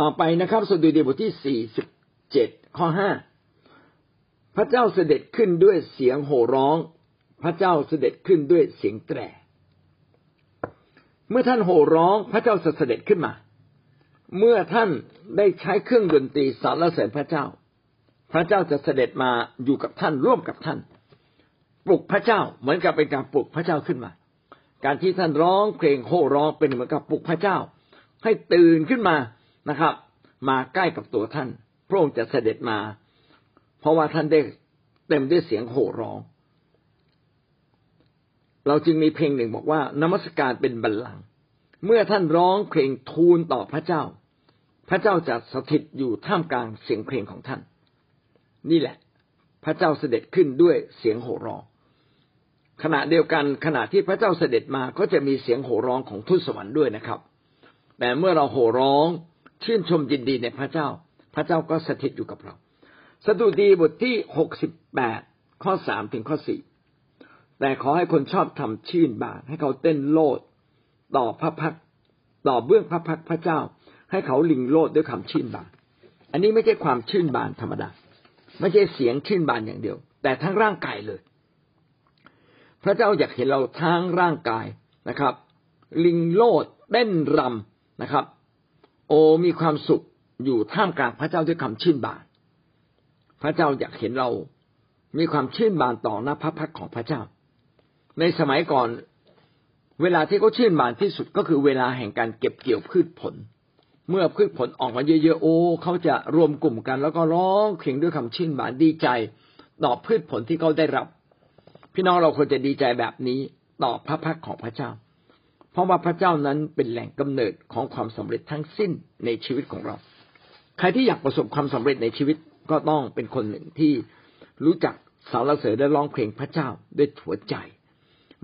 ต่อไปนะครับสดุดีบทที่47ข้อ5พระเจ้าเสด็จขึ้นด้วยเสียงโห่ร้องพระเจ้าเสด็จขึ้นด้วยเสียงแตรเมื่อท่านโห่ร้องพระเจ้าเสด็จขึ้นมาเมื่อท่านได้ใช้เครื่องดนตรีสรรเสริญพระเจ้าพระเจ้าจะเสด็จมาอยู่กับท่านร่วมกับท่านปลุกพระเจ้าเหมือนกับเป็นการปลุกพระเจ้าขึ้นมาการที่ท่านร้องเพลงโห่ร้องเป็นเหมือนกับปลุกพระเจ้าให้ตื่นขึ้นมานะครับมาใกล้กับตัวท่านพระองค์จะเสด็จมาเพราะว่าท่านได้เต็มด้วยเสียงโห่ร้องเราจึงมีเพลงหนึ่งบอกว่านมัสการเป็นบัลลังก์เมื่อท่านร้องเพลงทูลต่อพระเจ้าพระเจ้าจะสถิตอยู่ท่ามกลางเสียงเพลงของท่านนี่แหละพระเจ้าเสด็จขึ้นด้วยเสียงโห่ร้องขณะเดียวกันขณะที่พระเจ้าเสด็จมาก็จะมีเสียงโห่ร้องของทูตสวรรค์ด้วยนะครับแต่เมื่อเราโห่ร้องชื่นชมยินดีในพระเจ้าพระเจ้าก็สถิตอยู่กับเราสดุดีบทที่68ข้อ3ถึงข้อ4แต่ขอให้คนชอบธรรมชื่นบานให้เขาเต้นโลดต่อพระพักต่อเบื้องพระพักพระเจ้าให้เขาลิงโลดด้วยคำชื่นบานอันนี้ไม่ใช่ความชื่นบานธรรมดาไม่ใช่เสียงชื่นบานอย่างเดียวแต่ทั้งร่างกายเลยพระเจ้าอยากเห็นเราทั้งร่างกายนะครับลิงโลดเต้นรำนะครับโอ้มีความสุขอยู่ท่ามกลางพระเจ้าด้วยคำชื่นบานพระเจ้าอยากเห็นเรามีความชื่นบานต่อหน้าพระพักของพระเจ้าในสมัยก่อนเวลาที่เขาชื่นบานที่สุดก็คือเวลาแห่งการเก็บเกี่ยวพืชผลเมื่อพืชผลออกมาเยอะๆโอ้เขาจะรวมกลุ่มกันแล้วก็ร้องเพลงด้วยคำชื่นบานดีใจต่อพืชผลที่เขาได้รับพี่น้องเราควรจะดีใจแบบนี้ต่อพระพักของพระเจ้าเพราะว่าพระเจ้านั้นเป็นแหล่งกำเนิดของความสำเร็จทั้งสิ้นในชีวิตของเราใครที่อยากประสบความสำเร็จในชีวิตก็ต้องเป็นคนหนึ่งที่รู้จักสรรเสริญและร้องเพลงพระเจ้าด้วยหัวใจ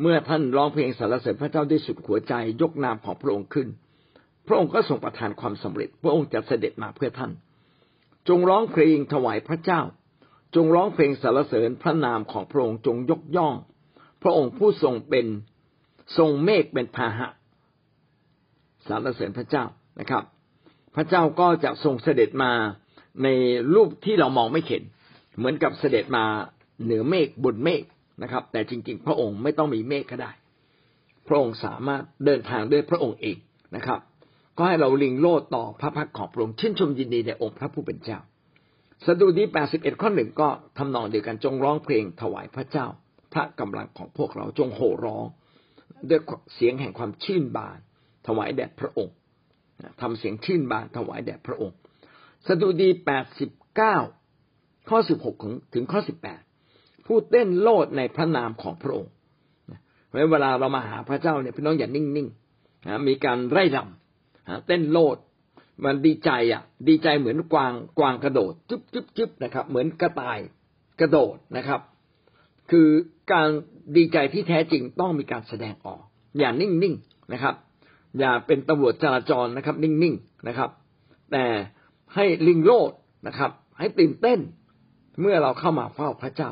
เมื่อท่านร้องเพลงสรรเสริญพระเจ้าด้วยสุดหัวใจยกนามของพระองค์ขึ้นพระองค์ก็ทรงประทานความสำเร็จพระองค์จะเสด็จมาเพื่อท่านจงร้องเพลงถวายพระเจ้าจงร้องเพลงสรรเสริญพระนามของพระองค์จงยกย่องพระองค์ผู้ทรงเมฆเป็นพาหะสรรเสริญพระเจ้านะครับพระเจ้าก็จะทรงเสด็จมาในรูปที่เรามองไม่เห็นเหมือนกับเสด็จมาเหนือเมฆบนเมฆนะครับแต่จริงๆพระองค์ไม่ต้องมีเมฆก็ได้พระองค์สามารถเดินทางด้วยพระองค์เองนะครับก็ให้เราลิงโลดต่อพระพักของพระองค์ชื่นชมยินดีในองค์พระผู้เป็นเจ้าสดุดี81ข้อ1ก็ทำนองเดียวกันจงร้องเพลงถวายพระเจ้าพระกำลังของพวกเราจงโห่ร้องด้วยเสียงแห่งความชื่นบานถวายแด่พระองค์ทำเสียงชื่นบานถวายแด่พระองค์สดุดี89ข้อ16ถึงข้อ18ผู้เต้นโลดในพระนามของพระองค์เวลาเรามาหาพระเจ้าเนี่ยพี่น้องอย่านิ่งๆมีการไล่รำเต้นโลดมันดีใจอ่ะดีใจเหมือนกวางกระโดดจึ๊บๆๆนะครับเหมือนกระต่ายกระโดดนะครับคือการดีใจที่แท้จริงต้องมีการแสดงออกอย่านิ่งๆนะครับอย่าเป็นตำรวจจราจรนะครับนิ่งๆนะครับแต่ให้ลิงโลดนะครับให้ตื่นเต้นเมื่อเราเข้ามาเฝ้าพระเจ้า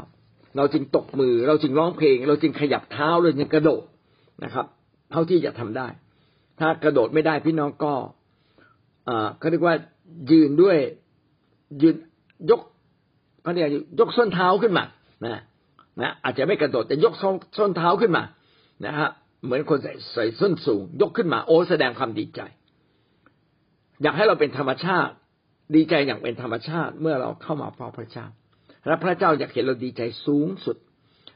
เราจึงตบมือเราจึงร้องเพลงเราจึงขยับเท้าเราจึงกระโดดนะครับเท่าที่จะทำได้ถ้ากระโดดไม่ได้พี่น้องก็เขาเรียกว่ายืนด้วยยืนยกเขาเรียกยกส้นเท้าขึ้นมานะอาจจะไม่กระโดดแต่ยกส้นเท้าขึ้นมานะฮะเหมือนคนใส่ส้นสูงยกขึ้นมาโอ้แสดงความดีใจอยากให้เราเป็นธรรมชาติดีใจอย่างเป็นธรรมชาติเมื่อเราเข้ามาเฝ้าพระเจ้าและพระเจ้าอยากเห็นเราดีใจสูงสุด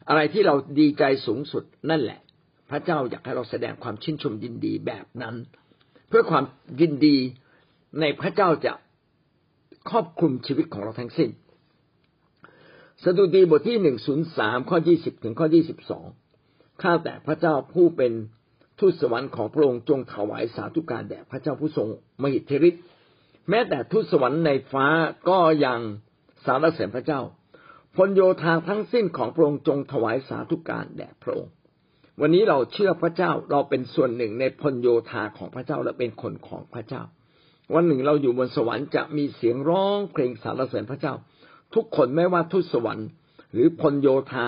อะไรที่เราดีใจสูงสุดนั่นแหละพระเจ้าอยากให้เราแสดงความชื่นชมยินดีแบบนั้นเพื่อความยินดีในพระเจ้าจะครอบคลุมชีวิตของเราทั้งสิ้นสดุดีบทที่103ข้อ20ถึงข้อ22ข้าแต่พระเจ้าผู้เป็นทูตสวรรค์ของพระองค์จงถวายสาธุการแด่พระเจ้าผู้ทรงมหิทธิฤทธิ์แม้แต่ทูตสวรรค์ในฟ้าก็ยังสรรเสริญพระเจ้าพลโยธาทั้งสิ้นของพระองค์จงถวายสาธุการแด่พระองค์วันนี้เราเชื่อพระเจ้าเราเป็นส่วนหนึ่งในพลโยธาของพระเจ้าและเป็นคนของพระเจ้าวันหนึ่งเราอยู่บนสวรรค์จะมีเสียงร้องเพลงสรรเสริญพระเจ้าทุกคนไม่ว่าทูตสวรรค์หรือพลโยธา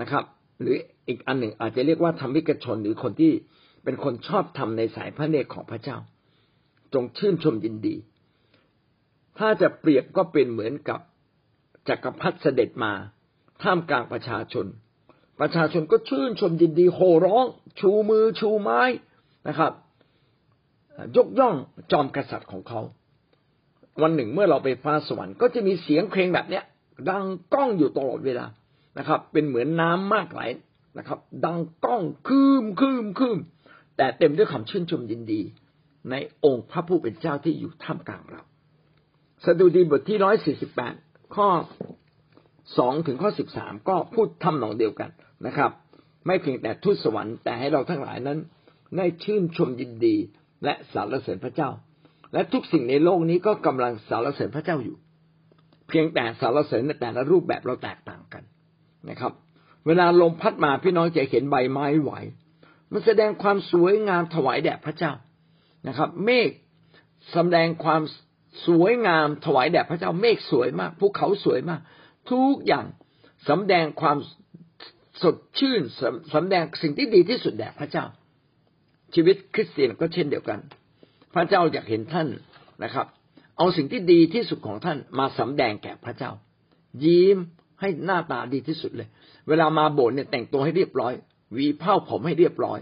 นะครับหรืออีกอันหนึ่งอาจจะเรียกว่าธรรมิกชนหรือคนที่เป็นคนชอบธรรมในสายพระเนตรของพระเจ้าจงชื่นชมยินดี ถ้าจะเปรียบก็เป็นเหมือนกับจักรพรรดิเสด็จมาท่ามกลางประชาชนก็ชื่นชมยินดีโห่ร้องชูมือชูไม้นะครับยกย่องจอมกษัตริย์ของเขาวันหนึ่งเมื่อเราไปฟ้าสวรรค์ก็จะมีเสียงเพลงแบบเนี้ยดังก้องอยู่ตลอดเวลานะครับเป็นเหมือนน้ำมากไหลนะครับดังก้องคืมแต่เต็มด้วยคำชื่นชมยินดีในองค์พระผู้เป็นเจ้าที่อยู่ท่ามกลางเราสดุดีบทที่148ข้อ2ถึงข้อ13ก็พูดทำนองเดียวกันนะครับไม่เพียงแต่ทูตสวรรค์แต่ให้เราทั้งหลายนั้นได้ชื่นชมยินดีและสรรเสริญพระเจ้าและทุกสิ่งในโลกนี้ก็กำลังสรรเสริญพระเจ้าอยู่เพียงแต่สรรเสริญในแต่ละรูปแบบเราแตกต่างกันนะครับเวลาลมพัดมาพี่น้องจะเห็นใบไม้ไหวมันแสดงความสวยงามถวายแด่พระเจ้านะครับเมฆแสดงความสวยงามถวายแด่พระเจ้าเมฆสวยมากภูเขาสวยมากทุกอย่างแสดงความสดชื่นแสดงสิ่งที่ดีที่สุดแด่พระเจ้าชีวิตคริสเตียนก็เช่นเดียวกันพระเจ้าอยากเห็นท่านนะครับเอาสิ่งที่ดีที่สุดของท่านมาแสดงแก่พระเจ้ายิ้มให้หน้าตาดีที่สุดเลยเวลามาโบสถ์เนี่ยแต่งตัวให้เรียบร้อยหวีเผ้าผมให้เรียบร้อย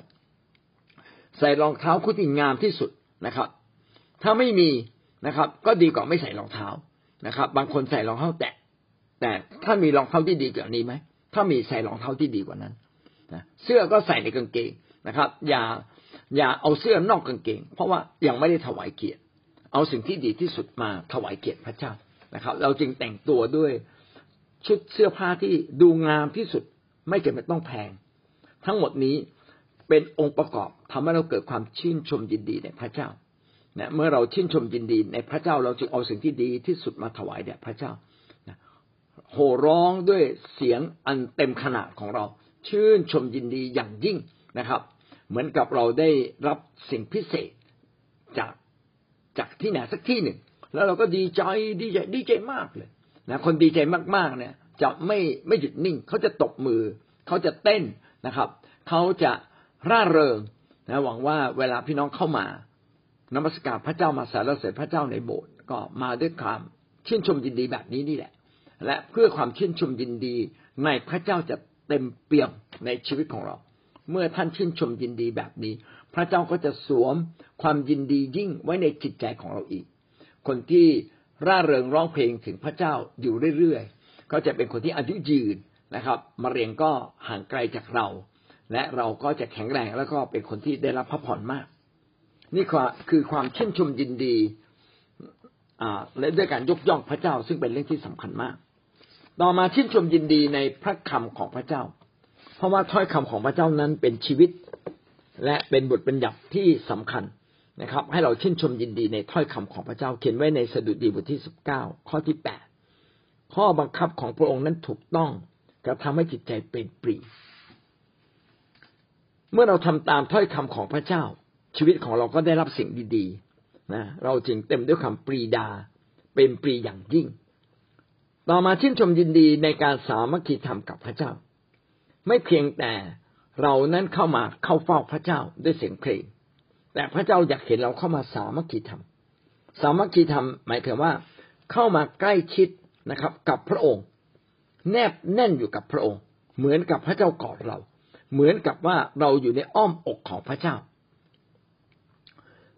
ใส่รองเท้าคู่ที่งามที่สุดนะครับถ้าไม่มีนะครับก็ดีกว่าไม่ใส่รองเท้านะครับบางคนใส่รองเท้าแตะแต่ถ้ามีรองเท้าที่ดีกว่านี้ไหมถ้ามีใส่รองเท้าที่ดีกว่านั้นนะเสื้อก็ใส่ในกางเกงนะครับอย่าเอาเสื้อนอกกางเกงเพราะว่ายังไม่ได้ถวายเกียรติเอาสิ่งที่ดีที่สุดมาถวายเกียรติพระเจ้านะครับเราจึงแต่งตัวด้วยชุดเสื้อผ้าที่ดูงามที่สุดไม่จำเป็นต้องแพงทั้งหมดนี้เป็นองค์ประกอบทำให้เราเกิดความชื่นชมยินดีในพระเจ้านะเมื่อเราชื่นชมยินดีในพระเจ้าเราจึงเอาสิ่งที่ดีที่สุดมาถวายแด่พระเจ้านะโห่ร้องด้วยเสียงอันเต็มขนาดของเราชื่นชมยินดีอย่างยิ่งนะครับเหมือนกับเราได้รับสิ่งพิเศษจากที่ไหนสักที่หนึ่งแล้วเราก็ดีใจมากเลยนะคนดีใจมากๆเนี่ยจะไม่หยุดนิ่งเขาจะตบมือเขาจะเต้นนะครับเขาจะร่าเริงนะหวังว่าเวลาพี่น้องเข้ามานมัสการพระเจ้ามาสรรเสริญพระเจ้าในโบสถ์ก็มาด้วยความชื่นชมยินดีแบบนี้นี่แหละและเพื่อความชื่นชมยินดีในพระเจ้าจะเต็มเปี่ยมในชีวิตของเราเมื่อท่านชื่นชมยินดีแบบนี้พระเจ้าก็จะสวมความยินดียิ่งไว้ในจิตใจของเราอีกคนที่ร่าเริงร้องเพลงถึงพระเจ้าอยู่เรื่อยๆก็จะเป็นคนที่อายุยืนนะครับมะเร็งก็ห่างไกลจากเราและเราก็จะแข็งแรงแล้วก็เป็นคนที่ได้รับพระพรมากนี่คือความชื่นชมยินดีและด้วยการยกย่องพระเจ้าซึ่งเป็นเรื่องที่สำคัญมากต่อมาชื่นชมยินดีในพระคำของพระเจ้าเพราะว่าถ้อยคำของพระเจ้านั้นเป็นชีวิตและเป็นบทบัญญัติที่สำคัญนะครับให้เราชื่นชมยินดีในถ้อยคำของพระเจ้าเขียนไว้ในสดุดีบทที่19ข้อที่8ข้อบังคับของพระองค์นั้นถูกต้องกระทำให้จิตใจเป็นปรีเมื่อเราทำตามถ้อยคำของพระเจ้าชีวิตของเราก็ได้รับสิ่งดีๆนะเราจึงเต็มด้วยคำปรีดาเป็นปรีอย่างยิ่งต่อมาชื่นชมยินดีในการสามัคคีธรรมกับพระเจ้าไม่เพียงแต่เรานั้นเข้าเฝ้าพระเจ้าด้วยเสียงเพลงแต่พระเจ้าอยากเห็นเราเข้ามาสามัคคีธรรมหมายถึงว่าเข้ามาใกล้ชิดนะครับกับพระองค์แนบแน่นอยู่กับพระองค์เหมือนกับพระเจ้ากอดเราเหมือนกับว่าเราอยู่ในอ้อมอกของพระเจ้า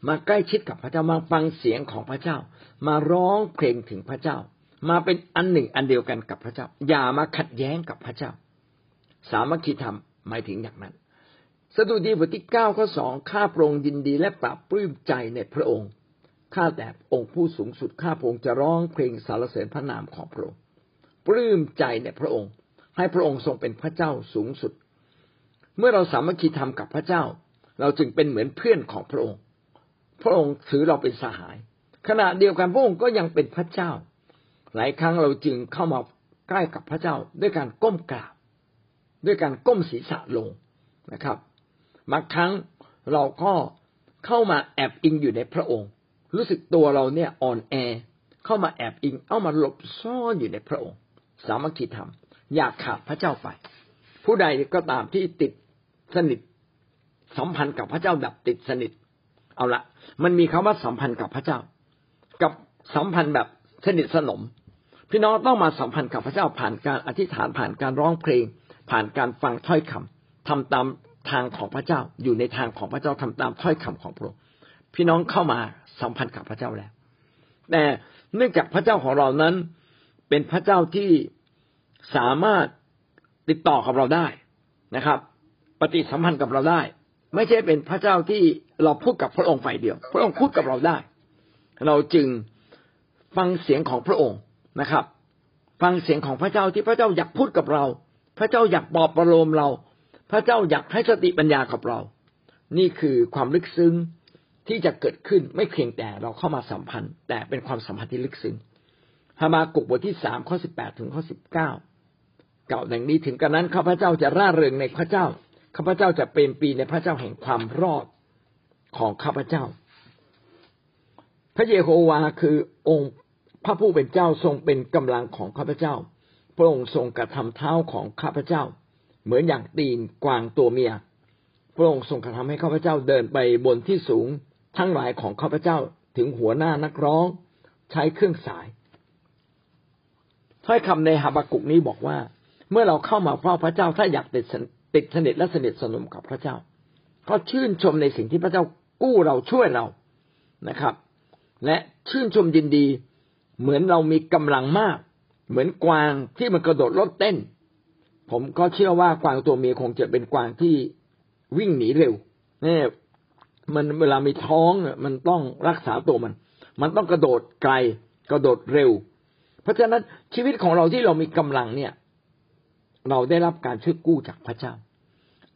มาใกล้ชิดกับพระเจ้ามาฟังเสียงของพระเจ้ามาร้องเพลงถึงพระเจ้ามาเป็นอันหนึ่งอันเดียวกันกับพระเจ้าอย่ามาขัดแย้งกับพระเจ้าสามัคคีธรรมหมายถึงอย่างนั้นสดุดีบทที่9ข้อ2ข้าพระองค์ยินดีและปราบปลื้มใจในพระองค์ข้าแต่องค์ผู้สูงสุดข้าพระองค์จะร้องเพลงสรรเสริญพระนามของพระองค์ปลื้มใจในพระองค์ให้พระองค์ทรงเป็นพระเจ้าสูงสุดเมื่อเราสามัคคีธรรมกับพระเจ้าเราจึงเป็นเหมือนเพื่อนของพระองค์พระองค์ถือเราเป็นสหายขณะเดียวกันพระองค์ก็ยังเป็นพระเจ้าหลายครั้งเราจึงเข้ามาใกล้กับพระเจ้าด้วยการก้มกราบด้วยการก้มศีรษะลงนะครับบางครั้งเราก็เข้ามาแอบอิงอยู่ในพระองค์รู้สึกตัวเราเนี่ยอ่อนแอเข้ามาแอบอิงเอามาหลบซ่อนอยู่ในพระองค์สามัคคีธรรมอย่าขาดพระเจ้าไปผู้ใดก็ตามที่ติดสนิทสัมพันธ์กับพระเจ้าแบบติดสนิทเอาละมันมีคำว่าสัมพันธ์กับพระเจ้ากับสัมพันธ์แบบ สนิทสนมพี่น้องต้องมาสัมพันธ์กับพระเจ้าผ่านการอธิษฐานผ่านการร้องเพลงผ่านการฟังถ้อยคำทำตามทางของพระเจ้าอยู่ในทางของพระเจ้าทำตามถ้อยคำของพระองค์พี่น้องเข้ามาสัมพันธ์กับพระเจ้าแล้วแต่เนื่องจากพระเจ้าของเรานั้นเป็นพระเจ้าที่สามารถติดต่อกับเราได้นะครับปฏิสัมพันธ์กับเราได้ไม่ใช่เป็นพระเจ้าที่เราพูดกับพระองค์ฝ่ายเดียวพระองค์พูดกับเราได้เราจึงฟังเสียงของพระองค์นะครับฟังเสียงของพระเจ้าที่พระเจ้าอยากพูดกับเราพระเจ้าอยากปลอบประโลมเราพระเจ้าอยากให้สติปัญญากับเรานี่คือความลึกซึ้งที่จะเกิดขึ้นไม่เพียงแต่เราเข้ามาสัมพันธ์แต่เป็นความสัมพันธ์ที่ลึกซึ้งฮาบักกุกบทที่3ข้อ18ถึงข้อ19กล่าวดังนี้ถึงกระนั้นข้าพเจ้าจะร่าเริงในพระเจ้าข้าพเจ้าจะเป็นปีในพระเจ้าแห่งความรอดของข้าพเจ้าพระเยโฮวาคือองค์พระผู้เป็นเจ้าทรงเป็นกำลังของข้าพเจ้าพระองค์ทรงกระทำเท้าของข้าพเจ้าเหมือนอย่างตีนกวางตัวเมียพระองค์ทรงกระทำให้ข้าพเจ้าเดินไปบนที่สูงทั้งหลายของข้าพเจ้าถึงหัวหน้านักร้องใช้เครื่องสายถ้อยคำในฮาบักกุกนี้บอกว่าเมื่อเราเข้ามาเฝ้าพระเจ้าถ้าอยากติดสนิทและสนิทสนมกับพระเจ้าก็ชื่นชมในสิ่งที่พระเจ้ากู้เราช่วยเรานะครับและชื่นชมยินดีเหมือนเรามีกำลังมากเหมือนกวางที่มันกระโดดโลดเต้นผมก็เชื่อว่ากวางตัวเมียคงจะเป็นกวางที่วิ่งหนีเร็วเนี่ยมันเวลามีท้องมันต้องรักษาตัวมันต้องกระโดดไกลกระโดดเร็วเพราะฉะนั้นชีวิตของเราที่เรามีกำลังเนี่ยเราได้รับการช่วยกู้จากพระเจ้า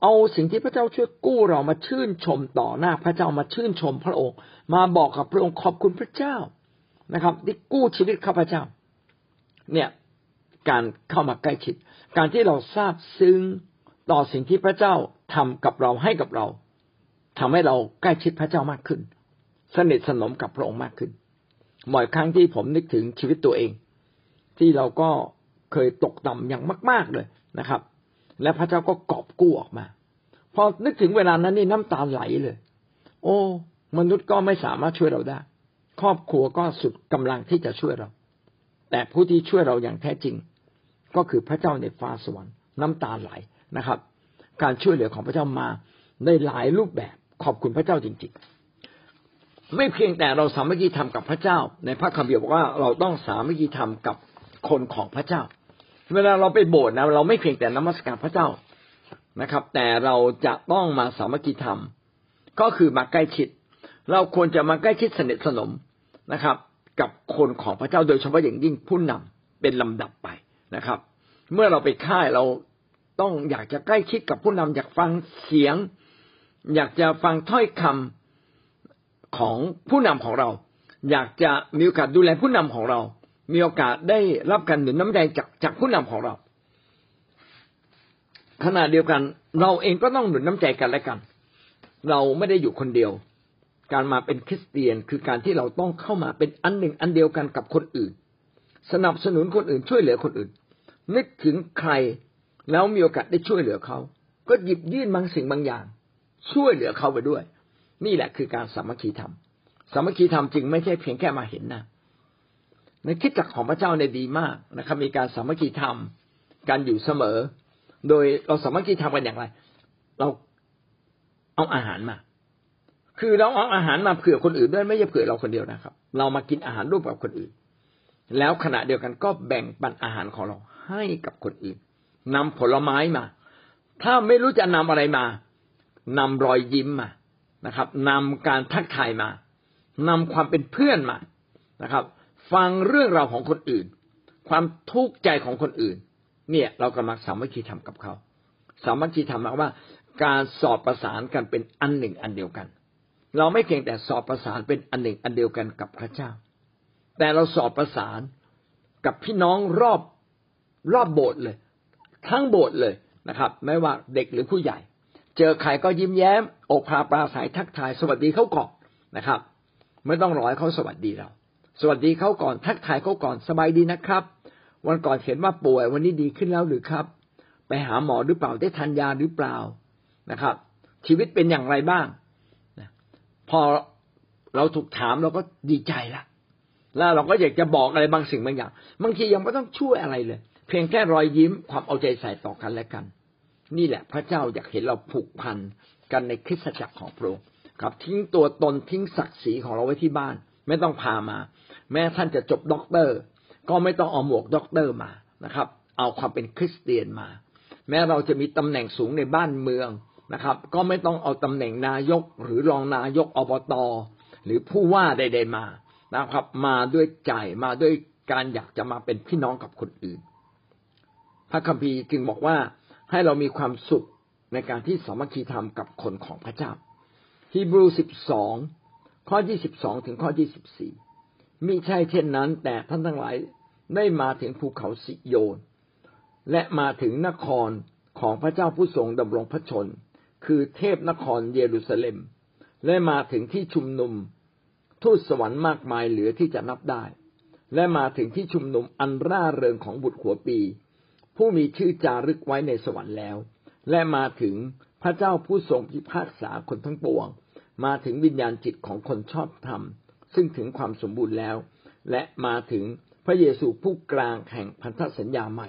เอาสิ่งที่พระเจ้าช่วยกู้เรามาชื่นชมต่อหน้าพระเจ้ามาชื่นชมพระองค์มาบอกกับพระองค์ขอบคุณพระเจ้านะครับที่กู้ชีวิตข้าพเจ้าเนี่ยการเข้ามาใกล้ชิดการที่เราซาบซึ้งต่อสิ่งที่พระเจ้าทำกับเราให้กับเราทำให้เราใกล้ชิดพระเจ้ามากขึ้นสนิทสนมกับพระองค์มากขึ้นบ่อยครั้งที่ผมนึกถึงชีวิตตัวเองที่เราก็เคยตกต่ำอย่างมากๆเลยนะครับและพระเจ้าก็กอบกู้ออกมาพอนึกถึงเวลานั้นนี่น้ำตาไหลเลยโอ้มนุษย์ก็ไม่สามารถช่วยเราได้ครอบครัวก็สุดกำลังที่จะช่วยเราแต่ผู้ที่ช่วยเราอย่างแท้จริงก็คือพระเจ้าในฟ้าสวรรค์น้ำตาไหลนะครับการช่วยเหลือของพระเจ้ามาได้หลายรูปแบบขอบคุณพระเจ้าจริงๆไม่เพียงแต่เราสามัคคีธรรมกับพระเจ้าในพระคัมภีร์บอกว่าเราต้องสามัคคีธรรมกับคนของพระเจ้าเวลาเราไปโบสถ์นะเราไม่เพียงแต่นมัสการพระเจ้านะครับแต่เราจะต้องมาสามัคคีธรรมก็คือมาใกล้ชิดเราควรจะมาใกล้ชิดสนิทสนมนะครับกับคนของพระเจ้าโดยเฉพาะอย่างยิ่งผู้นำเป็นลำดับไปนะครับเมื่อเราไปค่ายเราต้องอยากจะใกล้ชิดกับผู้นำอยากฟังเสียงอยากจะฟังถ้อยคำของผู้นำของเราอยากจะมีโอกาสดูแลผู้นำของเรามีโอกาสได้รับการหนุนน้ำใจจากผู้นำของเราขณะเดียวกันเราเองก็ต้องหนุนน้ำใจกันและกันเราไม่ได้อยู่คนเดียวการมาเป็นคริสเตียนคือการที่เราต้องเข้ามาเป็นอันหนึ่งอันเดียวกันกับคนอื่นสนับสนุนคนอื่นช่วยเหลือคนอื่นนึกถึงใครแล้วมีโอกาสได้ช่วยเหลือเขาก็หยิบยื่นบางสิ่งบางอย่างช่วยเหลือเขาไปด้วยนี่แหละคือการสามัคคีธรรมสามัคคีธรรมจึงไม่ใช่เพียงแค่มาเห็นนะในคริสตจักรของพระเจ้าในดีมากนะครับมีการสามัคคีธรรมการอยู่เสมอโดยเราสามัคคีธรรมกันอย่างไรเราเอาอาหารมาคือเราเอาอาหารมาเผื่อคนอื่นด้วยไม่ใช่เผื่อเราคนเดียวนะครับเรามากินอาหารร่วมกับคนอื่นแล้วขณะเดียวกันก็แบ่งปันอาหารของเราให้กับคนอื่นนำผลไม้มาถ้าไม่รู้จะนำอะไรมานำรอยยิ้มมานะครับนำการทักทายมานำความเป็นเพื่อนมานะครับฟังเรื่องราวของคนอื่นความทุกข์ใจของคนอื่นเนี่ยเรากำลังสามัคคีธรรมกับเขาสามัคคีธรรมหมายว่าการสอบประสานกันเป็นอันหนึ่งอันเดียวกันเราไม่เพียงแต่สอบประสานเป็นอันหนึ่งอันเดียวกันกับพระเจ้าแต่เราสอบประสานกับพี่น้องรอบโบสถ์เลยทั้งโบสถ์เลยนะครับไม่ว่าเด็กหรือผู้ใหญ่เจอใครก็ยิ้มแย้มอกพาปราศัยทักทายสวัสดีเขาก่อนนะครับไม่ต้องรอให้เขาสวัสดีเราสวัสดีเขาก่อนทักทายเขาก่อนสบายดีนะครับวันก่อนเห็นว่าป่วยวันนี้ดีขึ้นแล้วหรือครับไปหาหมอหรือเปล่าได้ทานยาหรือเปล่านะครับชีวิตเป็นอย่างไรบ้างพอเราถูกถามเราก็ดีใจละ แล้วเราก็อยากจะบอกอะไรบางสิ่งบางอย่างบางทียังไม่ต้องช่วยอะไรเลยเพียงแค่รอยยิ้มความเอาใจใส่ต่อกันและกันนี่แหละพระเจ้าอยากเห็นเราผูกพันกันในคริสตจักรของพระองค์ครับทิ้งตัวตนทิ้งศักดิ์ศรีของเราไว้ที่บ้านไม่ต้องพามาแม้ท่านจะจบด็อกเตอร์ก็ไม่ต้องเอาหมวกด็อกเตอร์มานะครับเอาความเป็นคริสเตียนมาแม้เราจะมีตำแหน่งสูงในบ้านเมืองนะครับก็ไม่ต้องเอาตำแหน่งนายกหรือรองนายกอบต.หรือผู้ว่าใดๆมานะครับมาด้วยใจมาด้วยการอยากจะมาเป็นพี่น้องกับคนอื่นพระคัมภีร์จึงบอกว่าให้เรามีความสุขในการที่สามัคคีธรรมกับคนของพระเจ้าฮีบรู12ข้อ22ถึงข้อ24มิใช่เช่นนั้นแต่ท่านทั้งหลายได้มาถึงภูเขาสิโยนและมาถึงนครของพระเจ้าผู้ทรงดำรงพระชนคือเทพนครเยรูซาเล็มและมาถึงที่ชุมนุมทูตสวรรค์มากมายเหลือที่จะนับได้และมาถึงที่ชุมนุมอันร่าเริงของบุตรหัวปีผู้มีชื่อจารึกไว้ในสวรรค์แล้วและมาถึงพระเจ้าผู้ทรงพิพากษาคนทั้งปวงมาถึงวิญญาณจิตของคนชอบธรรมซึ่งถึงความสมบูรณ์แล้วและมาถึงพระเยซูผู้กลางแห่งพันธสัญญาใหม่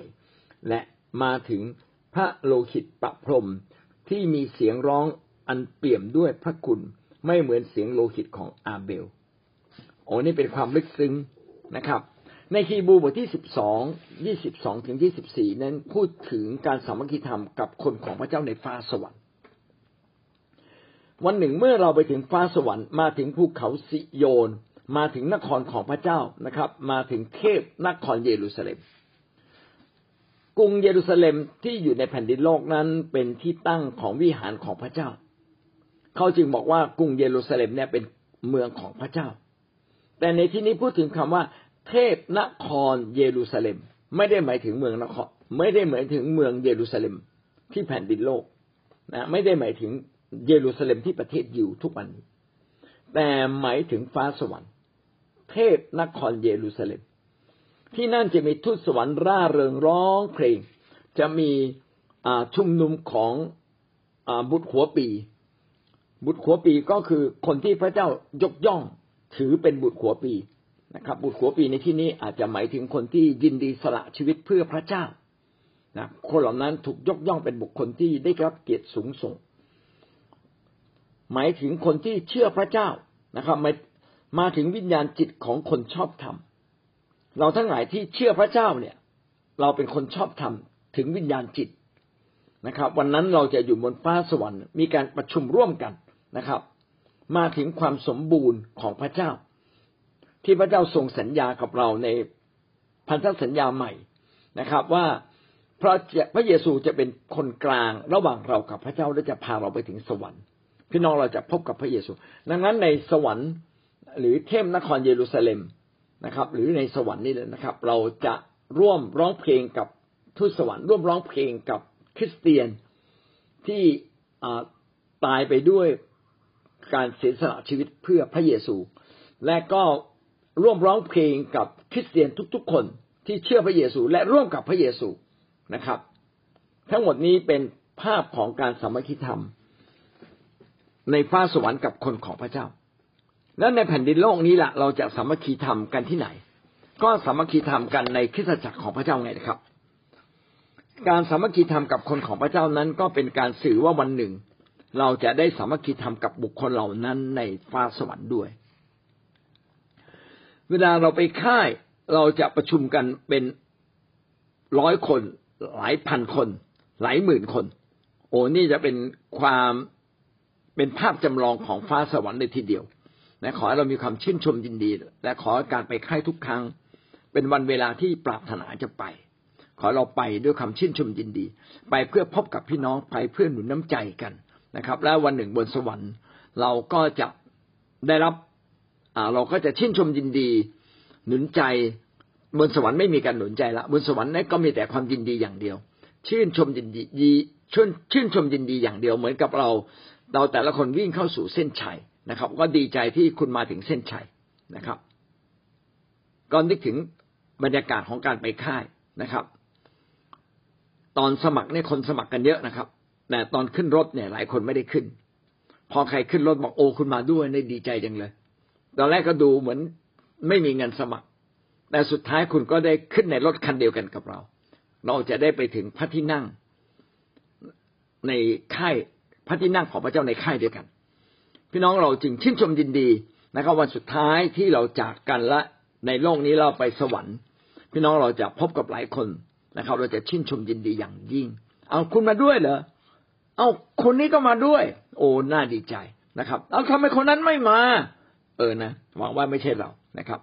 และมาถึงพระโลหิตประพรมที่มีเสียงร้องอันเปี่ยมด้วยพระคุณไม่เหมือนเสียงโลหิตของอาเบลโอ้นี่เป็นความลึกซึ้งนะครับในฮีบรูบทที่22ถึง24นั้นพูดถึงการสามัคคีธรรมกับคนของพระเจ้าในฟ้าสวรรค์วันหนึ่งเมื่อเราไปถึงฟ้าสวรรค์มาถึงภูเขาสิโยนมาถึงนครของพระเจ้านะครับมาถึงเทพนครเยรูซาเล็มกรุงเยรูซาเล็มที่อยู่ในแผ่นดินโลกนั้นเป็นที่ตั้งของวิหารของพระเจ้าเขาจึงบอกว่ากรุงเยรูซาเล็มเนี่ยเป็นเมืองของพระเจ้าแต่ในที่นี้พูดถึงคำว่าเทพนครเยรูซาเล็มไม่ได้หมายถึงเมืองนครไม่ได้หมายถึงเมืองเยรูซาเล็มที่แผ่นดินโลกนะไม่ได้หมายถึงเยรูซาเล็มที่ประเทศยิวทุกวันนี้แต่หมายถึงฟ้าสวรรค์เทพนครเยรูซาเล็มที่นั่นจะมีทูตสวรรค์ร่าเริงร้องเพลงจะมีชุมนุมของบุตรหัวปีก็คือคนที่พระเจ้ายกย่องถือเป็นบุตรหัวปีนะครับบุตรหัวปีในที่นี้อาจจะหมายถึงคนที่ยินดีสละชีวิตเพื่อพระเจ้านะคนเหล่านั้นถูกยกย่องเป็นบุคคลที่ได้รับเกียรติสูงส่งหมายถึงคนที่เชื่อพระเจ้านะครับมาถึงวิญญาณจิตของคนชอบธรรมเราทั้งหลายที่เชื่อพระเจ้าเนี่ยเราเป็นคนชอบธรรมถึงวิญญาณจิตนะครับวันนั้นเราจะอยู่บนฟ้าสวรรค์มีการประชุมร่วมกันนะครับมาถึงความสมบูรณ์ของพระเจ้าที่พระเจ้าทรงสัญญากับเราในพันธสัญญาใหม่นะครับว่าพระเยซูจะเป็นคนกลางระหว่างเรากับพระเจ้าและจะพาเราไปถึงสวรรค์พี่น้องเราจะพบกับพระเยซูดังนั้นในสวรรค์หรือเทพนครเยรูซาเล็มนะครับหรือในสวรรค์นี่แหละนะครับเราจะร่วมร้องเพลงกับทูตสวรรค์ร่วมร้องเพลงกับคริสเตียนที่ตายไปด้วยการเสียสละชีวิตเพื่อพระเยซูและก็ร่วมร้องเพลงกับคริสเตียนทุกๆคนที่เชื่อพระเยซูและร่วมกับพระเยซูนะครับทั้งหมดนี้เป็นภาพของการสามัคคีธรรมในฟ้าสวรรค์กับคนของพระเจ้าแล้วในแผ่นดินโลกนี้ล่ะเราจะสามัคคีธรรมกันที่ไหนก็สามัคคีธรรมกันในคริสตจักรของพระเจ้าไงนะครับการสามัคคีธรรมกับคนของพระเจ้านั้นก็เป็นการสื่อว่าวันหนึ่งเราจะได้สามัคคีธรรมกับบุคคลเหล่านั้นในฟ้าสวรรค์ด้วยเวลาเราไปค่ายเราจะประชุมกันเป็นร้อยคนหลายพันคนหลายหมื่นคนโอ้นี่จะเป็นความเป็นภาพจำลองของฟ้าสวรรค์เลยทีเดียวและขอให้เรามีความชื่นชมยินดีและขอการไปค่ายทุกครั้งเป็นวันเวลาที่ปรารถนาจะไปขอเราไปด้วยความชื่นชมยินดีไปเพื่อพบกับพี่น้องไปเพื่อหนุนน้ำใจกันนะครับแล้ววันหนึ่งบนสวรรค์เราก็จะได้รับเราก็จะชื่นชมยินดีหนุนใจบนสวรรค์ไม่มีการหนุนใจละบนสวรรค์นั้นก็มีแต่ความยินดีอย่างเดียวชื่นชมยินดีอย่างเดียวเหมือนกับเราแต่ละคนวิ่งเข้าสู่เส้นชัยนะครับก็ดีใจที่คุณมาถึงเส้นชัยนะครับก็นึกถึงบรรยากาศของการไปค่ายนะครับตอนสมัครเนี่ยคนสมัครกันเยอะนะครับแต่ตอนขึ้นรถเนี่ยหลายคนไม่ได้ขึ้นพอใครขึ้นรถบอกโอ้คุณมาด้วยเนี่ยดีใจจังเลยตอนแรกก็ดูเหมือน ไม่มีเงินสมัครแต่สุดท้ายคุณก็ได้ขึ้นในรถคันเดียวกันกับเราเราจะได้ไปถึงพระที่นั่งในค่ายพระที่นั่งของพระเจ้าในค่ายเดียวกันพี่น้องเราจึงชื่นชมยินดีนะครับวันสุดท้ายที่เราจากกันละในโลกนี้เราไปสวรรค์พี่น้องเราจะพบกับหลายคนนะครับเราจะชื่นชมยินดีอย่างยิ่งเอาคุณมาด้วยเหรอเอาคนนี้ก็มาด้วยโอ้น่าดีใจนะครับเอาทำไมคนนั้นไม่มานะหวังว่าไม่ใช่เรานะครับ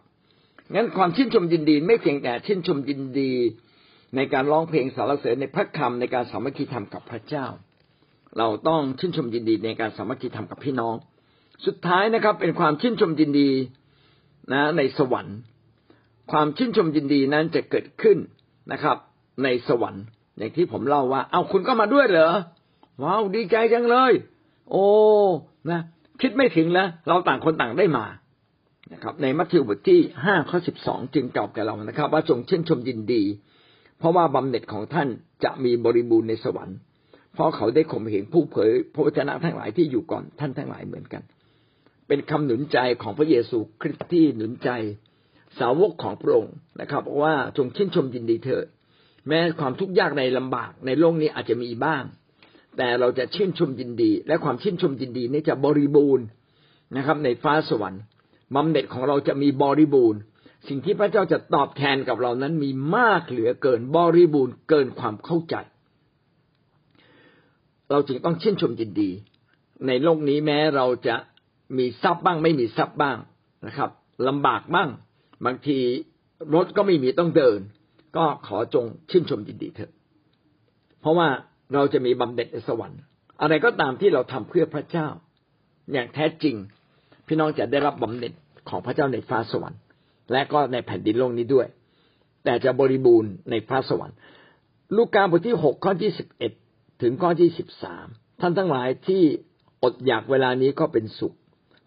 งั้นความชื่นชมยินดีไม่เพียงแต่ชื่นชมยินดีในการร้องเพลงสรรเสริญในพระคำในการสามัคคีธรรมกับพระเจ้าเราต้องชื่นชมยินดีในการสามัคคีธรรมกับพี่น้องสุดท้ายนะครับเป็นความชื่นชมยินดีนะในสวรรค์ความชื่นชมยินดีนั้นจะเกิดขึ้นนะครับในสวรรค์อย่างที่ผมเล่าว่าเอาคุณก็มาด้วยเหรอว้าวดีใจจังเลยโอ้นะคิดไม่ถึงนะเราต่างคนต่างได้มานะครับในมัทธิวบทที่5ข้อ12จึงกล่าวแก่เรานะครับว่าจงชื่นชมยินดีเพราะว่าบำเหน็จของท่านจะมีบริบูรณ์ในสวรรค์เพราะเขาได้ข่มเหงผู้เผยพระวจนะทั้งหลายที่อยู่ก่อนท่านทั้งหลายเหมือนกันเป็นคำหนุนใจของพระเยซูคริสต์ที่หนุนใจสาวกของพระองค์นะครับว่าจงชื่นชมยินดีเถิดแม้ความทุกข์ยากในลำบากในโลกนี้อาจจะมีบ้างแต่เราจะชื่นชมยินดีและความชื่นชมยินดีนี้จะบริบูรณ์นะครับในฟ้าสวรรค์บำเหน็จของเราจะมีบริบูรณ์สิ่งที่พระเจ้าจะตอบแทนกับเรานั้นมีมากเหลือเกินบริบูรณ์เกินความเข้าใจเราจึงต้องชื่นชมยินดีในโลกนี้แม้เราจะมีทรัพย์บ้างไม่มีทรัพย์บ้างนะครับลำบากบ้างบางทีรถก็ไม่มีต้องเดินก็ขอจงชื่นชมยินดีเถอะเพราะว่าเราจะมีบำเหน็จในสวรรค์อะไรก็ตามที่เราทำเพื่อพระเจ้าอย่างแท้จริงพี่น้องจะได้รับบำเหน็จของพระเจ้าในฟ้าสวรรค์และก็ในแผ่นดินโลกนี้ด้วยแต่จะบริบูรณ์ในฟ้าสวรรค์ลูกาบทที่6ข้อที่11ถึงข้อที่13ท่านทั้งหลายที่อดอยากเวลานี้ก็เป็นสุข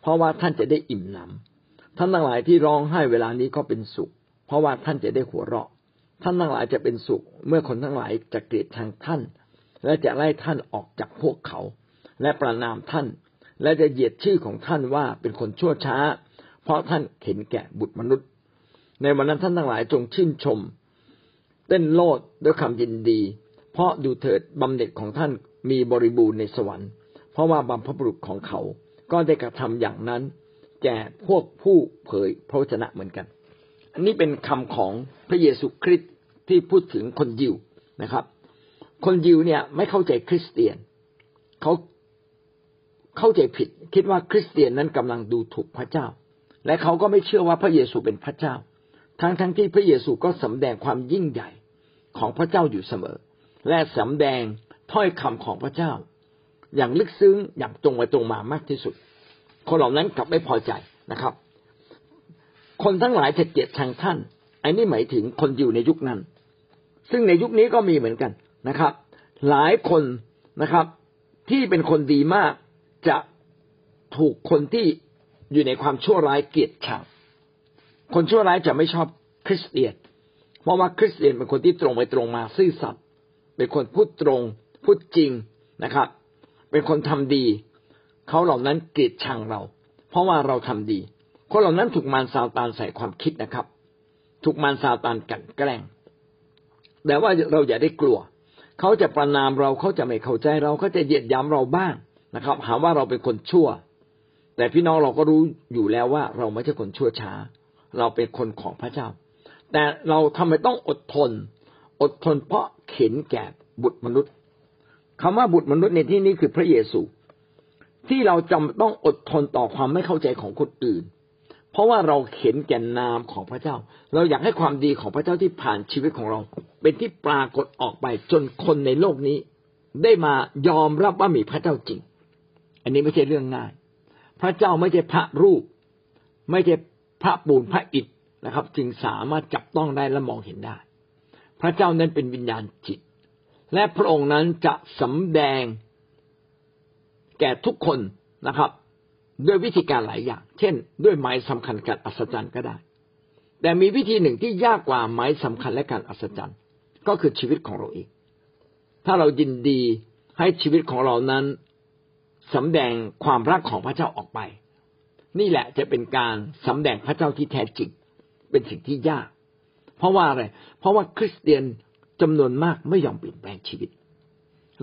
เพราะว่าท่านจะได้อิ่มหนำท่านทั้งหลายที่ร้องไห้เวลานี้ก็เป็นสุขเพราะว่าท่านจะได้หัวเราะท่านทั้งหลายจะเป็นสุขเมื่อคนทั้งหลายจะเกลียดชังท่านและจะไล่ท่านออกจากพวกเขาและประณามท่านและจะเหยียดชื่อของท่านว่าเป็นคนชั่วช้าเพราะท่านเห็นแก่บุตรมนุษย์ในวันนั้นท่านทั้งหลายจงชื่นชมเต้นโลดด้วยคำยินดีเพราะดูเถิดบำเหน็จของท่านมีบริบูรณ์ในสวรรค์เพราะว่าบรรพบุรุษของเขาก็ได้กระทำอย่างนั้นแก่พวกผู้เผยพระวจนะเหมือนกันอันนี้เป็นคำของพระเยซูคริสต์ที่พูดถึงคนยิวนะครับคนยิวเนี่ยไม่เข้าใจคริสเตียนเขาเข้าใจผิดคิดว่าคริสเตียนนั้นกำลังดูถูกพระเจ้าและเขาก็ไม่เชื่อว่าพระเยซูเป็นพระเจ้าทั้งที่พระเยซูก็สำแดงความยิ่งใหญ่ของพระเจ้าอยู่เสมอและสำแดงถ้อยคำของพระเจ้าอย่างลึกซึ้งอย่างตรงไปตรงมามากที่สุดคนเหล่านั้นกลับไม่พอใจนะครับคนทั้งหลายจะเกลียดชังท่านอันนี้หมายถึงคนยิวในยุคนั้นซึ่งในยุคนี้ก็มีเหมือนกันนะครับหลายคนนะครับที่เป็นคนดีมากจะถูกคนที่อยู่ในความชั่วร้ายเกลียดชังคนชั่วร้ายจะไม่ชอบคริสเตียนเพราะว่าคริสเตียนเป็นคนที่ตรงไปตรงมาซื่อสัตย์เป็นคนพูดตรงพูดจริงนะครับเป็นคนทำดีเขาเหล่านั้นเกลียดชังเราเพราะว่าเราทำดีคนเหล่านั้นถูกมารซาตานใส่ความคิดนะครับถูกมารซาตานกลั่นแกล้งแต่ว่าเราอย่าได้กลัวเขาจะประณามเราเขาจะไม่เข้าใจเราเขาจะเหยียดหยามเราบ้างนะครับหาว่าเราเป็นคนชั่วแต่พี่น้องเราก็รู้อยู่แล้วว่าเราไม่ใช่คนชั่วช้าเราเป็นคนของพระเจ้าแต่เราทำไมต้องอดทนเพราะเข็นแก่บุตรมนุษย์คำว่าบุตรมนุษย์ในที่นี้คือพระเยซูที่เราจำต้องอดทนต่อความไม่เข้าใจของคนอื่นเพราะว่าเราเข็นแก่นนามของพระเจ้าเราอยากให้ความดีของพระเจ้าที่ผ่านชีวิตของเราเป็นที่ปรากฏออกไปจนคนในโลกนี้ได้มายอมรับว่ามีพระเจ้าจริงอันนี้ไม่ใช่เรื่องง่ายพระเจ้าไม่ใช่พระรูปไม่ใช่พระปูนพระอิฐนะครับจึงสามารถจับต้องได้และมองเห็นได้พระเจ้านั้นเป็นวิญญาณจิตและพระองค์นั้นจะสำแดงแก่ทุกคนนะครับด้วยวิธีการหลายอย่างเช่นด้วยหมายสำคัญการอัศจรรย์ก็ได้แต่มีวิธีหนึ่งที่ยากกว่าหมายสำคัญและการอัศจรรย์ก็คือชีวิตของเราเองถ้าเรายินดีให้ชีวิตของเรานั้นสำแดงความรักของพระเจ้าออกไปนี่แหละจะเป็นการสำแดงพระเจ้าที่แท้จริง เป็นสิ่งที่ยากเพราะว่าอะไรเพราะว่าคริสเตียนจำนวนมากไม่ยอมเปลี่ยนแปลงชีวิต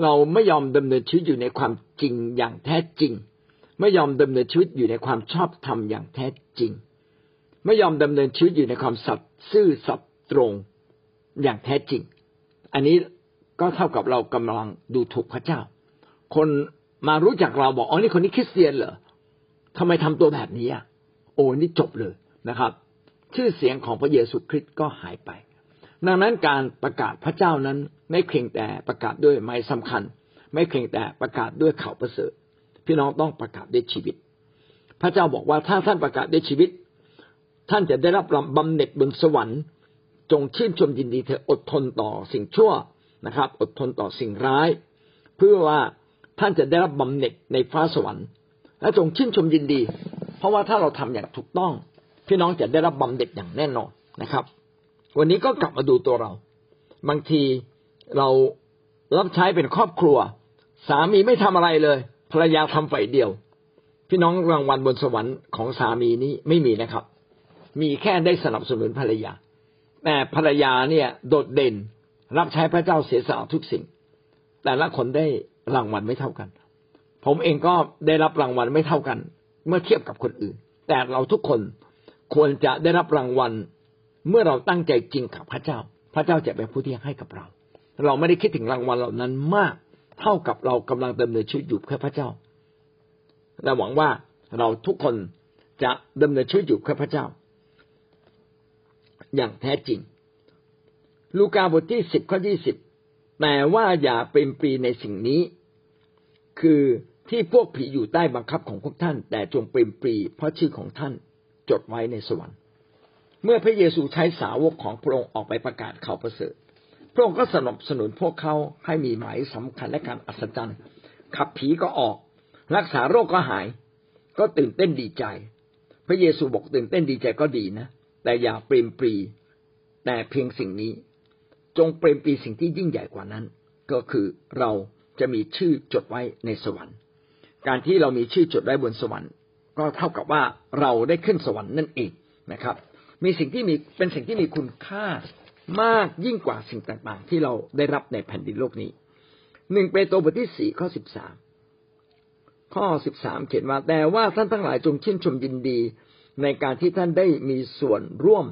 เราไม่ยอมดำเนินชีวิตอยู่ในความจริงอย่างแท้จริงไม่ยอมดำเนินชีวิตอยู่ในความชอบธรรมอย่างแท้จริงไม่ยอมดำเนินชีวิตอยู่ในความสัตย์ซื่อสัตย์ตรงอย่างแท้จริงอันนี้ก็เท่ากับเรากำลังดูถูกพระเจ้าคนมารู้จักเราบอกอ๋อนี่คนนี้คริสเตียนเหรอทำไมทำตัวแบบนี้อ่ะโอ้นี่จบเลยนะครับชื่อเสียงของพระเยซูคริสต์ก็หายไปดังนั้นการประกาศพระเจ้านั้นไม่เพียงแต่ประกาศด้วยไม้สำคัญไม่เพียงแต่ประกาศด้วยข่าวประเสริฐพี่น้องต้องประกาศด้วยชีวิตพระเจ้าบอกว่าถ้าท่านประกาศด้วยชีวิตท่านจะได้รับบำเหน็จบนสวรรค์จงชื่นชมยินดีเถิดอดทนต่อสิ่งชั่วนะครับอดทนต่อสิ่งร้ายเพื่อว่าท่านจะได้รับบำเหน็จในฟ้าสวรรค์และจงชื่นชมยินดีเพราะว่าถ้าเราทำอย่างถูกต้องพี่น้องจะได้รับบำเหน็จอย่างแน่นอนนะครับวันนี้ก็กลับมาดูตัวเราบางทีเรารับใช้เป็นครอบครัวสามีไม่ทำอะไรเลยภรรยาทำฝ่ายเดียวพี่น้องรางวัลบนสวรรค์ของสามีนี้ไม่มีนะครับมีแค่ได้สนับสนุนภรรยาแต่ภรรยาเนี่ยโดดเด่นรับใช้พระเจ้าเสียสละทุกสิ่งแต่ละคนได้รางวัลไม่เท่ากันผมเองก็ได้รับรางวัลไม่เท่ากันเมื่อเทียบกับคนอื่นแต่เราทุกคนควรจะได้รับรางวัลเมื่อเราตั้งใจจริงกับพระเจ้าพระเจ้าจะเป็นผู้ที่ให้กับเราเราไม่ได้คิดถึงรางวัลเหล่านั้นมากเท่ากับเรากำลังดำเนินชีวิตอยู่เพื่อพระเจ้าและหวังว่าเราทุกคนจะดำเนินชีวิตอยู่เพื่อพระเจ้าอย่างแท้จริงลูกาบทที่10ข้อ20แต่ว่าอย่าเป็นปรีในสิ่งนี้คือที่พวกผีอยู่ใต้บังคับของพวกท่านแต่จงเป็นปรีเพราะชื่อของท่านจดไว้ในสวรรค์เมื่อพระเยซูใช้สาวกของพระองค์ออกไปประกาศข่าวประเสริฐพระองค์ก็สนับสนุนพวกเขาให้มีหมายสำคัญและการอัศจรรย์ขับผีก็ออกรักษาโรคก็หายก็ตื่นเต้นดีใจพระเยซูบอกตื่นเต้นดีใจก็ดีนะแต่อย่าเปรมปรีแต่เพียงสิ่งนี้จงเปรมปรีสิ่งที่ยิ่งใหญ่กว่านั้นก็คือเราจะมีชื่อจดไว้ในสวรรค์การที่เรามีชื่อจดไว้บนสวรรค์ก็เท่ากับว่าเราได้ขึ้นสวรรค์นั่นเองนะครับมีสิ่งที่มีเป็นสิ่งที่มีคุณค่ามากยิ่งกว่าสิ่งต่างๆที่เราได้รับในแผ่นดินโลกนี้1เปโตรบทที่4ข้อ13ข้อ13เขียนว่าแต่ว่าท่านทั้งหลายจงชื่นชมยินดีในการที่ท่านได้มีส่วนร่วม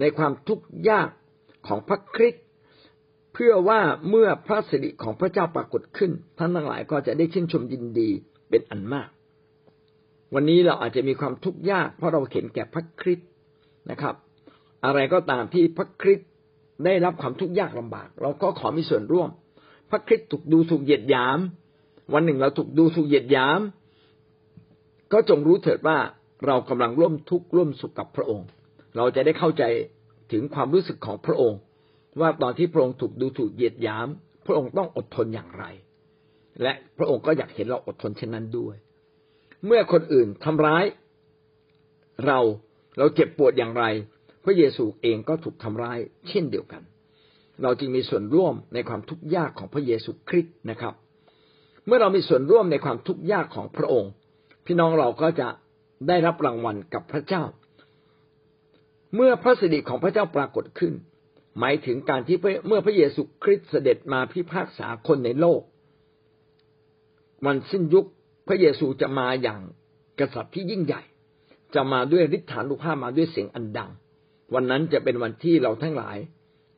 ในความทุกข์ยากของพระคริสต์เพื่อว่าเมื่อพระสิริของพระเจ้าปรากฏขึ้นท่านทั้งหลายก็จะได้ชื่นชมยินดีเป็นอันมากวันนี้เราอาจจะมีความทุกข์ยากเพราะเราเห็นแก่พระคริสต์นะครับอะไรก็ตามที่พระคริสต์ได้รับความทุกข์ยากลำบากเราก็ขอมีส่วนร่วมพระคริสต์ถูกดูถูกเหยียดหยามวันหนึ่งเราถูกดูถูกเหยียดหยามก็จงรู้เถิดว่าเรากำลังร่วมทุกข์ร่วมสุขกับพระองค์เราจะได้เข้าใจถึงความรู้สึกของพระองค์ว่าตอนที่พระองค์ถูกดูถูกเหยียดหยามพระองค์ต้องอดทนอย่างไรและพระองค์ก็อยากเห็นเราอดทนเช่นนั้นด้วยเมื่อคนอื่นทำร้ายเราเจ็บปวดอย่างไรพระเยซูเองก็ถูกทำร้ายเช่นเดียวกันเราจึงมีส่วนร่วมในความทุกข์ยากของพระเยซูคริสต์นะครับเมื่อเรามีส่วนร่วมในความทุกข์ยากของพระองค์พี่น้องเราก็จะได้รับรางวัลกับพระเจ้าเมื่อพระสิริของพระเจ้าปรากฏขึ้นหมายถึงการที่เมื่อพระเยซูคริสต์เสด็จมาพิพากษาคนในโลกวันสิ้นยุคพระเยซูจะมาอย่างกษัตริย์ที่ยิ่งใหญ่จะมาด้วยฤทธานุภาพมาด้วยเสียงอันดังวันนั้นจะเป็นวันที่เราทั้งหลาย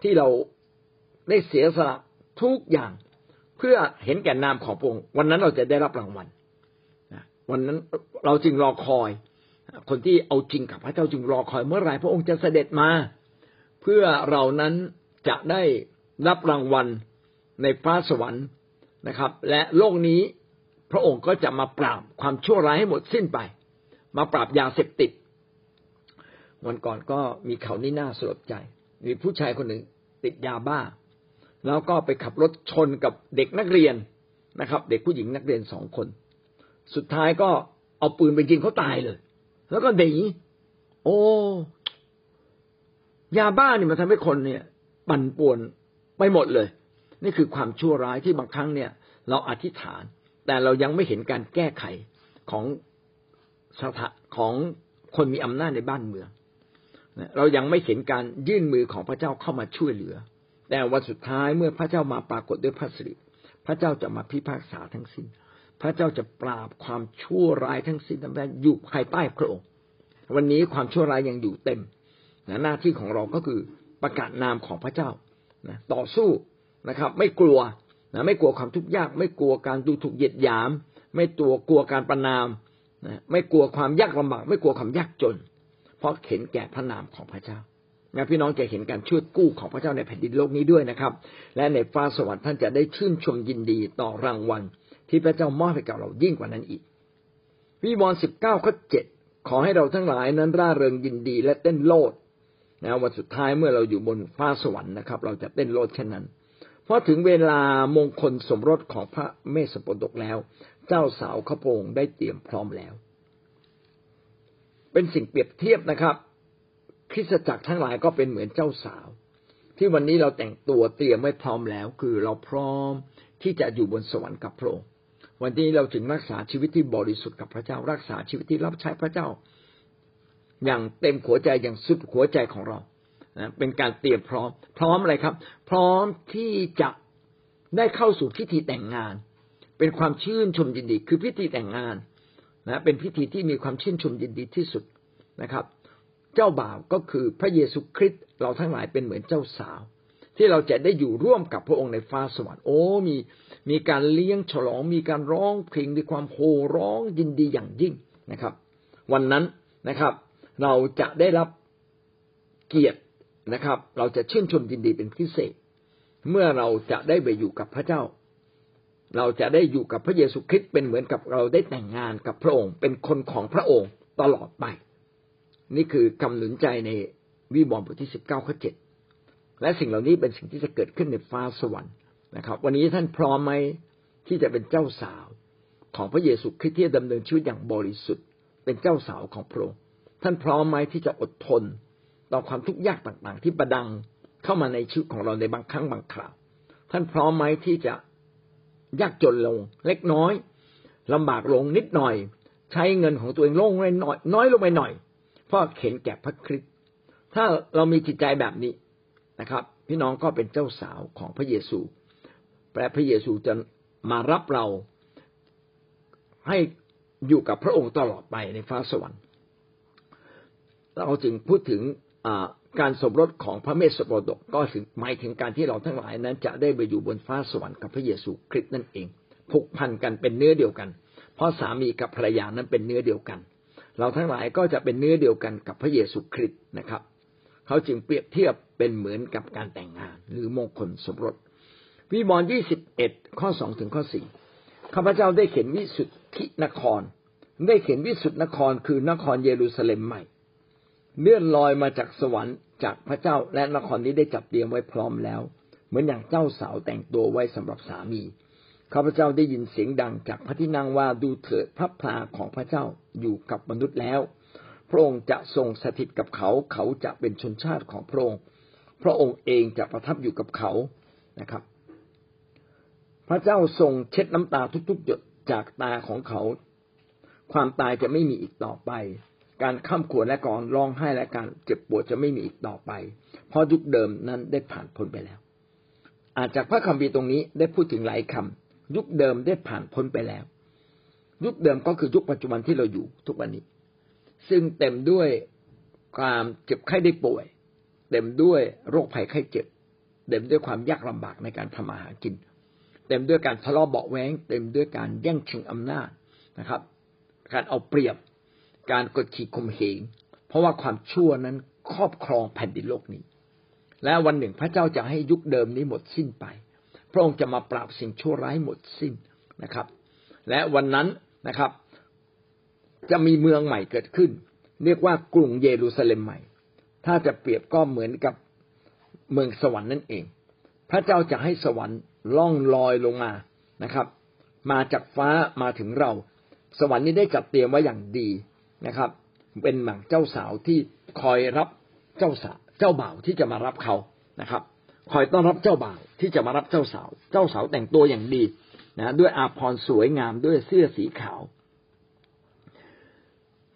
ที่เราได้เสียสละทุกอย่างเพื่อเห็นแก่นามของพระองค์วันนั้นเราจะได้รับรางวัลวันนั้นเราจึงรอคอยคนที่เอาจริงกับพระเจ้าจึงรอคอยเมื่อไหร่พระองค์จะเสด็จมาเพื่อเรานั้นจะได้รับรางวัลในฟ้าสวรรค์นะครับและโลกนี้พระองค์ก็จะมาปราบความชั่วร้ายให้หมดสิ้นไปมาปราบยาเสพติดวันก่อนก็มีข่าวนี้น่าสลดใจมีผู้ชายคนหนึ่งติดยาบ้าแล้วก็ไปขับรถชนกับเด็กนักเรียนนะครับเด็กผู้หญิงนักเรียน2คนสุดท้ายก็เอาปืนไปยิงเขาตายเลยแล้วก็หนีโอ้ยาบ้านี่มันทำให้คนเนี่ยปั่นป่วนไปหมดเลยนี่คือความชั่วร้ายที่บางครั้งเนี่ยเราอธิษฐานแต่เรายังไม่เห็นการแก้ไขของคนมีอำนาจในบ้านเมือง เรายังไม่เห็นการยื่นมือของพระเจ้าเข้ามาช่วยเหลือแต่วันสุดท้ายเมื่อพระเจ้ามาปรากฏด้วยพระสิริพระเจ้าจะมาพิพากษาทั้งสิ้นพระเจ้าจะปราบความชั่วร้ายทั้งสิ้นทั้งนั้นอยู่ภายใต้พระองค์วันนี้ความชั่วร้ายยังอยู่เต็มหน้าที่ของเราก็คือประกาศนามของพระเจ้าต่อสู้นะครับไม่กลัวไม่กลัวความทุกข์ยากไม่กลัวการดูถูกเหยียดหยามไม่ตัวกลัวการประณามไม่กลัวความยากลำบากไม่กลัวความยากจนเพราะเห็นแก่พระนามของพระเจ้านะพี่น้องจะเห็นการช่วยกู้ของพระเจ้าในแผ่นดินโลกนี้ด้วยนะครับและในฟ้าสวรรค์ท่านจะได้ชื่นชมยินดีต่อรางวัลที่พระเจ้ามอบให้กับเรายิ่งกว่านั้นอีกวิวรณ์19ข้อ7ขอให้เราทั้งหลายนั้นร่าเริงยินดีและเต้นโลดนะวันสุดท้ายเมื่อเราอยู่บนฟ้าสวรรค์นะครับเราจะเต้นโลดเช่นนั้นเพราะถึงเวลามงคลสมรสของพระเมสสโปดกแล้วเจ้าสาวข้าพระองค์ได้เตรียมพร้อมแล้วเป็นสิ่งเปรียบเทียบนะครับคริสตจักรทั้งหลายก็เป็นเหมือนเจ้าสาวที่วันนี้เราแต่งตัวเตรียมไว้พร้อมแล้วคือเราพร้อมที่จะอยู่บนสวรรค์กับพระองค์วันนี้เราจึงรักษาชีวิตที่บริสุทธิ์กับพระเจ้ารักษาชีวิตที่รับใช้พระเจ้าอย่างเต็มหัวใจอย่างสุดหัวใจของเรานะเป็นการเตรียมพร้อมอะไรครับพร้อมที่จะได้เข้าสู่พิธีแต่งงานเป็นความชื่นชมยินดีคือพิธีแต่งงานนะเป็นพิธีที่มีความชื่นชมยินดีที่สุดนะครับเจ้าบ่าวก็คือพระเยซูคริสต์เราทั้งหลายเป็นเหมือนเจ้าสาวที่เราจะได้อยู่ร่วมกับพระองค์ในฟ้าสวรรค์โอ้มีการเลี้ยงฉลองมีการร้องเพลงด้วยความโห่ร้องยินดีอย่างยิ่งนะครับวันนั้นนะครับเราจะได้รับเกียรตินะครับเราจะชื่นชมยินดีเป็นพิเศษเมื่อเราจะได้ไปอยู่กับพระเจ้าเราจะได้อยู่กับพระเยซูคริสต์เป็นเหมือนกับเราได้แต่งงานกับพระองค์เป็นคนของพระองค์ตลอดไปนี่คือคำหนุนใจในวิวรณ์บทที่19ข้อ7และสิ่งเหล่านี้เป็นสิ่งที่จะเกิดขึ้นในฟ้าสวรรค์นะครับวันนี้ท่านพร้อมไหมที่จะเป็นเจ้าสาวของพระเยซูคริสต์ที่ดำเนินชีวิตอย่างบริสุทธิ์เป็นเจ้าสาวของพระองค์ท่านพร้อมไหมที่จะอดทนต่อความทุกข์ยากต่างๆที่ประดังเข้ามาในชีวิตของเราในบางครั้งบางคราวท่านพร้อมไหมที่จะยากจนลงเล็กน้อยลำบากลงนิดหน่อยใช้เงินของตัวเองลงน้อยลงไปหน่อยเพราะเห็นแก่พระคริสต์ถ้าเรามีจิตใจแบบนี้นะครับพี่น้องก็เป็นเจ้าสาวของพระเยซูและพระเยซูจะมารับเราให้อยู่กับพระองค์ตลอดไปในฟ้าสวรรค์เราจึงพูดถึงการสมรสของพระเมสสโปดกก็หมายถึงการที่เราทั้งหลายนั้นจะได้ไปอยู่บนฟ้าสวรรค์กับพระเยซูคริสต์นั่นเองผูกพันกันเป็นเนื้อเดียวกันเพราะสามีกับภรรยานั้นเป็นเนื้อเดียวกันเราทั้งหลายก็จะเป็นเนื้อเดียวกันกับพระเยซูคริสต์นะครับเขาจึงเปรียบเทียบเป็นเหมือนกับการแต่งงานหรือมงคลสมรสวิวรณ์21ข้อ2ถึงข้อ4ข้าพเจ้าได้เห็นวิสุทธินครได้เห็นวิสุทธินครคือนครเยรูซาเล็มใหม่เลื่อนลอยมาจากสวรรค์จากพระเจ้าและนครนี้ได้จัดเตรียมไว้พร้อมแล้วเหมือนอย่างเจ้าสาวแต่งตัวไว้สำหรับสามีข้าพเจ้าได้ยินเสียงดังจากพระที่นั่งว่าดูเถิดพระพลาของพระเจ้าอยู่กับมนุษย์แล้วพระองค์จะทรงสถิตกับเขาเขาจะเป็นชนชาติของพระองค์พระองค์เองจะประทับอยู่กับเขานะครับพระเจ้าทรงเช็ดน้ำตาทุกๆหยดจากตาของเขาความตายจะไม่มีอีกต่อไปการข้ามขวญและการร้องไห้และการเจ็บปวดจะไม่มีอีกต่อไปเพราะยุคเดิมนั้นได้ผ่านพ้นไปแล้วอาจจากพระคัมภีร์ตรงนี้ได้พูดถึงหลายคำยุคเดิมได้ผ่านพ้นไปแล้วยุคเดิมก็คือยุคปัจจุบันที่เราอยู่ทุกวันนี้ซึ่งเต็มด้วยความเจ็บไข้ได้ป่วยเต็มด้วยโรคภัยไข้เจ็บเต็มด้วยความยากลำบากในการทำมาหากินเต็มด้วยการทะเลาะเบาะแว้งเต็มด้วยการแย่งชิงอำนาจนะครับการเอาเปรียบการกดขี่ข่มเหงเพราะว่าความชั่วนั้นครอบครองแผ่นดินโลกนี้และวันหนึ่งพระเจ้าจะให้ยุคเดิมนี้หมดสิ้นไปพระองค์จะมาปราบสิ่งชั่วร้ายหมดสิ้นนะครับและวันนั้นนะครับจะมีเมืองใหม่เกิดขึ้นเรียกว่ากรุงเยรูซาเล็มใหม่ถ้าจะเปรียบก็เหมือนกับเมืองสวรรค์นั่นเองพระเจ้าจะให้สวรรค์ล่องลอยลงมานะครับมาจากฟ้ามาถึงเราสวรรค์นี้ได้จัดเตรียมไว้อย่างดีนะครับเป็นหมางเจ้าสาวที่คอยรับเจ้าบ่าวที่จะมารับเขานะครับคอยต้อนรับเจ้าบ่าวที่จะมารับเจ้าสาวแต่งตัวอย่างดีนะด้วยอาภรณ์สวยงามด้วยเสื้อสีขาว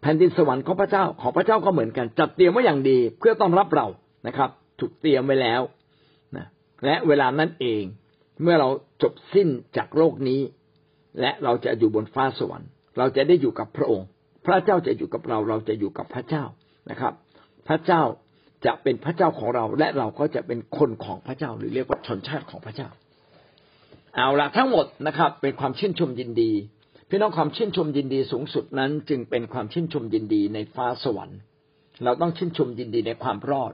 แผ่นดินสวรรค์ของพระเจ้าก็เหมือนกันจัดเตรียมไว้อย่างดีเพื่อต้อนรับเรานะครับถูกเตรียมไว้แล้วนะและเวลานั้นเองเมื่อเราจบสิ้นจากโลกนี้และเราจะอยู่บนฟ้าสวรรค์เราจะได้อยู่กับพระองค์พระเจ้าจะอยู่กับเราเราจะอยู่กับพระเจ้านะครับพระเจ้าจะเป็นพระเจ้าของเราและเราก็จะเป็นคนของพระเจ้าหรือเรียกว่าชนชาติของพระเจ้าเอาละทั้งหมดนะครับเป็นความชื่นชมยินดีพี่น้องความชื่นชมยินดีสูงสุดนั้นจึงเป็นความชื่นชมยินดีในฟ้าสวรรค์เราต้องชื่นชมยินดีในความรอด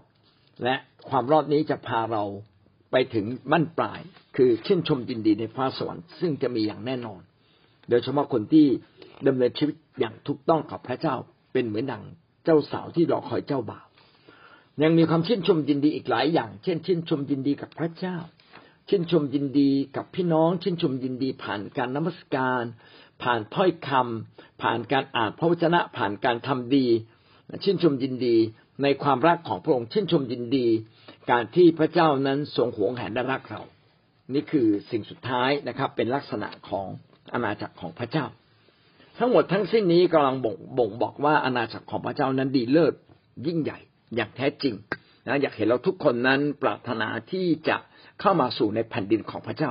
และความรอดนี้จะพาเราไปถึงบั้นปลายคือชื่นชมยินดีในฟ้าสวรรค์ซึ่งจะมีอย่างแน่นอนโดยเฉพาะคนที่ดำเนินชีวิตอย่างถูกต้องกับพระเจ้าเป็นเหมือนดังเจ้าสาวที่รอคอยเจ้าบ่าวยังมีความชื่นชมยินดีอีกหลายอย่างเช่นชื่นชมยินดีกับพระเจ้าชื่นชมยินดีกับพี่น้องชื่นชมยินดีผ่านการนมัสการผ่านถ้อยคำผ่านการอ่านพระวจนะผ่านการทำดีชื่นชมยินดีในความรักของพระองค์ชื่นชมยินดีการที่พระเจ้านั้นทรงหวงแหนและรักเรานี่คือสิ่งสุดท้ายนะครับเป็นลักษณะของอาณาจักรของพระเจ้าทั้งหมดทั้งสิ้นนี้กำลังบ่งบอกว่าอาณาจักรของพระเจ้านั้นดีเลิศยิ่งใหญ่อย่างแท้จริงนะอยากเห็นเราทุกคนนั้นปรารถนาที่จะเข้ามาสู่ในแผ่นดินของพระเจ้า